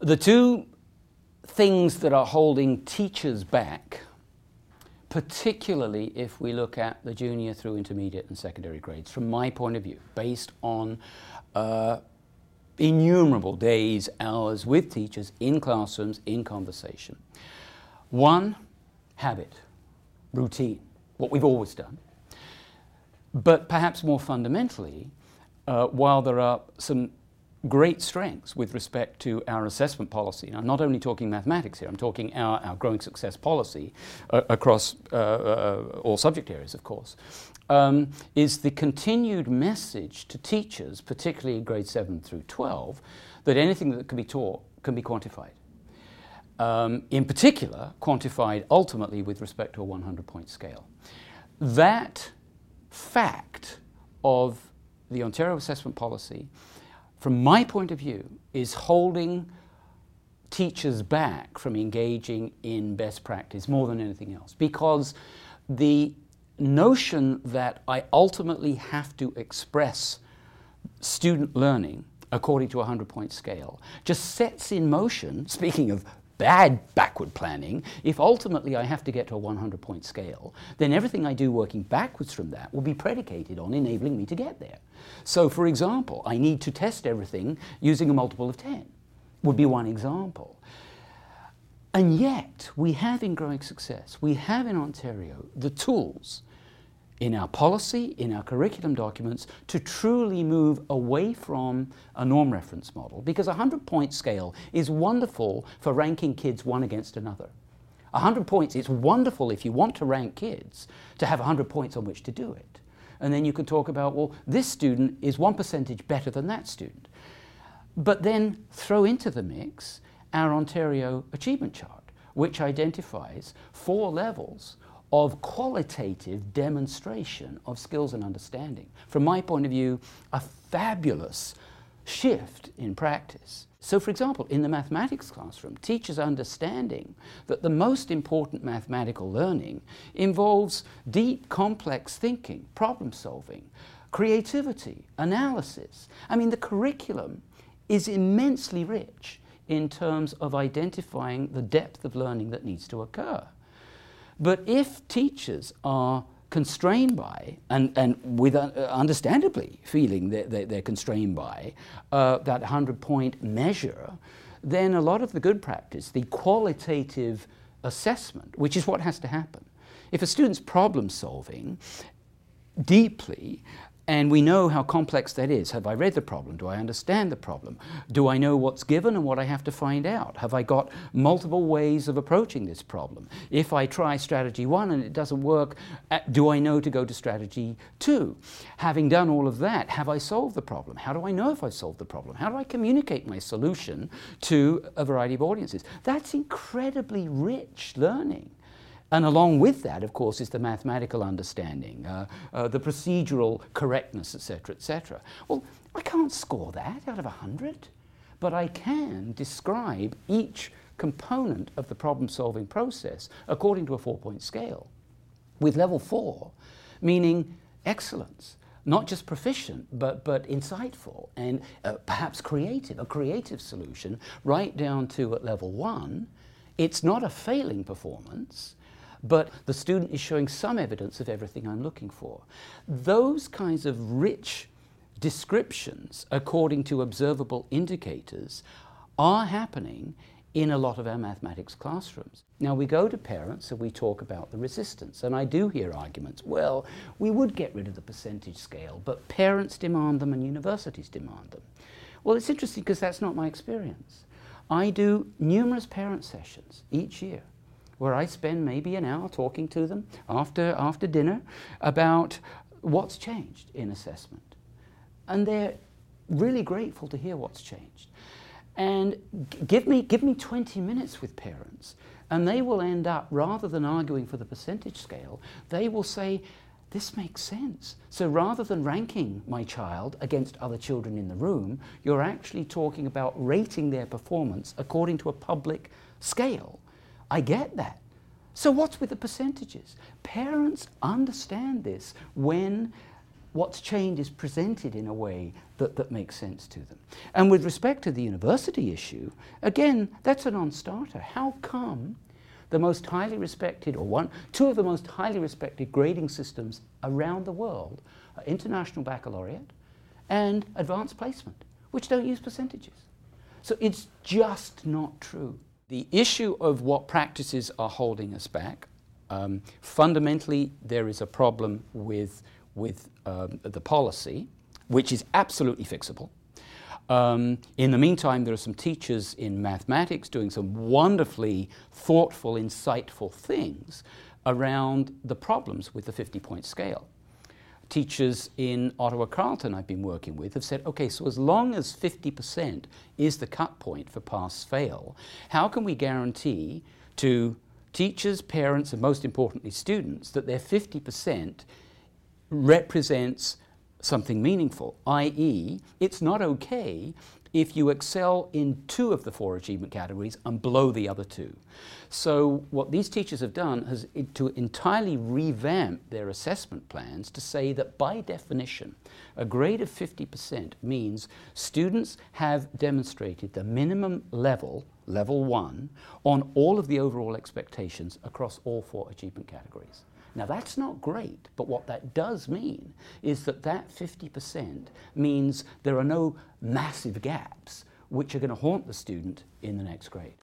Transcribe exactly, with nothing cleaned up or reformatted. The two things that are holding teachers back, particularly if we look at the junior through intermediate and secondary grades, from my point of view, based on uh, innumerable days, hours with teachers, in classrooms, in conversation. One, habit, routine, what we've always done. But perhaps more fundamentally, uh, while there are some great strengths with respect to our assessment policy, and I'm not only talking mathematics here, I'm talking our, our growing success policy uh, across uh, uh, all subject areas, of course, um, is the continued message to teachers, particularly in grades seven through twelve, that anything that can be taught can be quantified. Um, in particular, quantified ultimately with respect to a one hundred point scale. That fact of the Ontario assessment policy, from my point of view, is holding teachers back from engaging in best practice more than anything else, because the notion that I ultimately have to express student learning according to a one hundred point scale just sets in motion, speaking of bad backward planning, if ultimately I have to get to a one hundred point scale, then everything I do working backwards from that will be predicated on enabling me to get there. So, for example, I need to test everything using a multiple of ten, would be one example. And yet, we have in Growing Success, we have in Ontario, the tools in our policy, in our curriculum documents, to truly move away from a norm reference model, because a one hundred point scale is wonderful for ranking kids one against another. one hundred points, it's wonderful if you want to rank kids, to have one hundred points on which to do it. And then you can talk about, well, this student is one percentage better than that student. But then throw into the mix our Ontario Achievement Chart, which identifies four levels of qualitative demonstration of skills and understanding. From my point of view, a fabulous shift in practice. So, for example, in the mathematics classroom, teachers understanding that the most important mathematical learning involves deep, complex thinking, problem solving, creativity, analysis. I mean, the curriculum is immensely rich in terms of identifying the depth of learning that needs to occur. But if teachers are constrained by, and, and with uh, understandably feeling that they're constrained by, uh, that one hundred point measure, then a lot of the good practice, the qualitative assessment, which is what has to happen. If a student's problem solving deeply, and we know how complex that is. Have I read the problem? Do I understand the problem? Do I know what's given and what I have to find out? Have I got multiple ways of approaching this problem? If I try strategy one and it doesn't work, do I know to go to strategy two? Having done all of that, have I solved the problem? How do I know if I've solved the problem? How do I communicate my solution to a variety of audiences? That's incredibly rich learning. And along with that, of course, is the mathematical understanding, uh, uh, the procedural correctness, et cetera, et cetera. Well, I can't score that out of one hundred, but I can describe each component of the problem-solving process according to a four point scale, with level four meaning excellence. Not just proficient, but, but insightful and uh, perhaps creative, a creative solution, right down to at level one. It's not a failing performance, but the student is showing some evidence of everything I'm looking for. Those kinds of rich descriptions, according to observable indicators, are happening in a lot of our mathematics classrooms. Now, we go to parents and we talk about the resistance, and I do hear arguments, well, we would get rid of the percentage scale, but parents demand them and universities demand them. Well, it's interesting because that's not my experience. I do numerous parent sessions each year, where I spend maybe an hour talking to them after, after dinner about what's changed in assessment. And they're really grateful to hear what's changed. And g- give me, give me twenty minutes with parents, and they will end up, rather than arguing for the percentage scale, they will say, this makes sense. So rather than ranking my child against other children in the room, you're actually talking about rating their performance according to a public scale. I get that. So what's with the percentages? Parents understand this when what's changed is presented in a way that, that makes sense to them. And with respect to the university issue, again, that's a non-starter. How come the most highly respected, or one, two of the most highly respected grading systems around the world are International Baccalaureate and Advanced Placement, which don't use percentages? So it's just not true. The issue of what practices are holding us back, um, fundamentally there is a problem with, with um, the policy, which is absolutely fixable. Um, in the meantime, there are some teachers in mathematics doing some wonderfully thoughtful, insightful things around the problems with the fifty-point scale. Teachers in Ottawa Carleton I've been working with have said, okay, so as long as fifty percent is the cut point for pass-fail, how can we guarantee to teachers, parents, and most importantly students, that their fifty percent represents something meaningful, that is it's not okay if you excel in two of the four achievement categories and blow the other two. So what these teachers have done is to entirely revamp their assessment plans to say that by definition a grade of fifty percent means students have demonstrated the minimum level, level one, on all of the overall expectations across all four achievement categories. Now that's not great, but what that does mean is that that fifty percent means there are no massive gaps which are going to haunt the student in the next grade.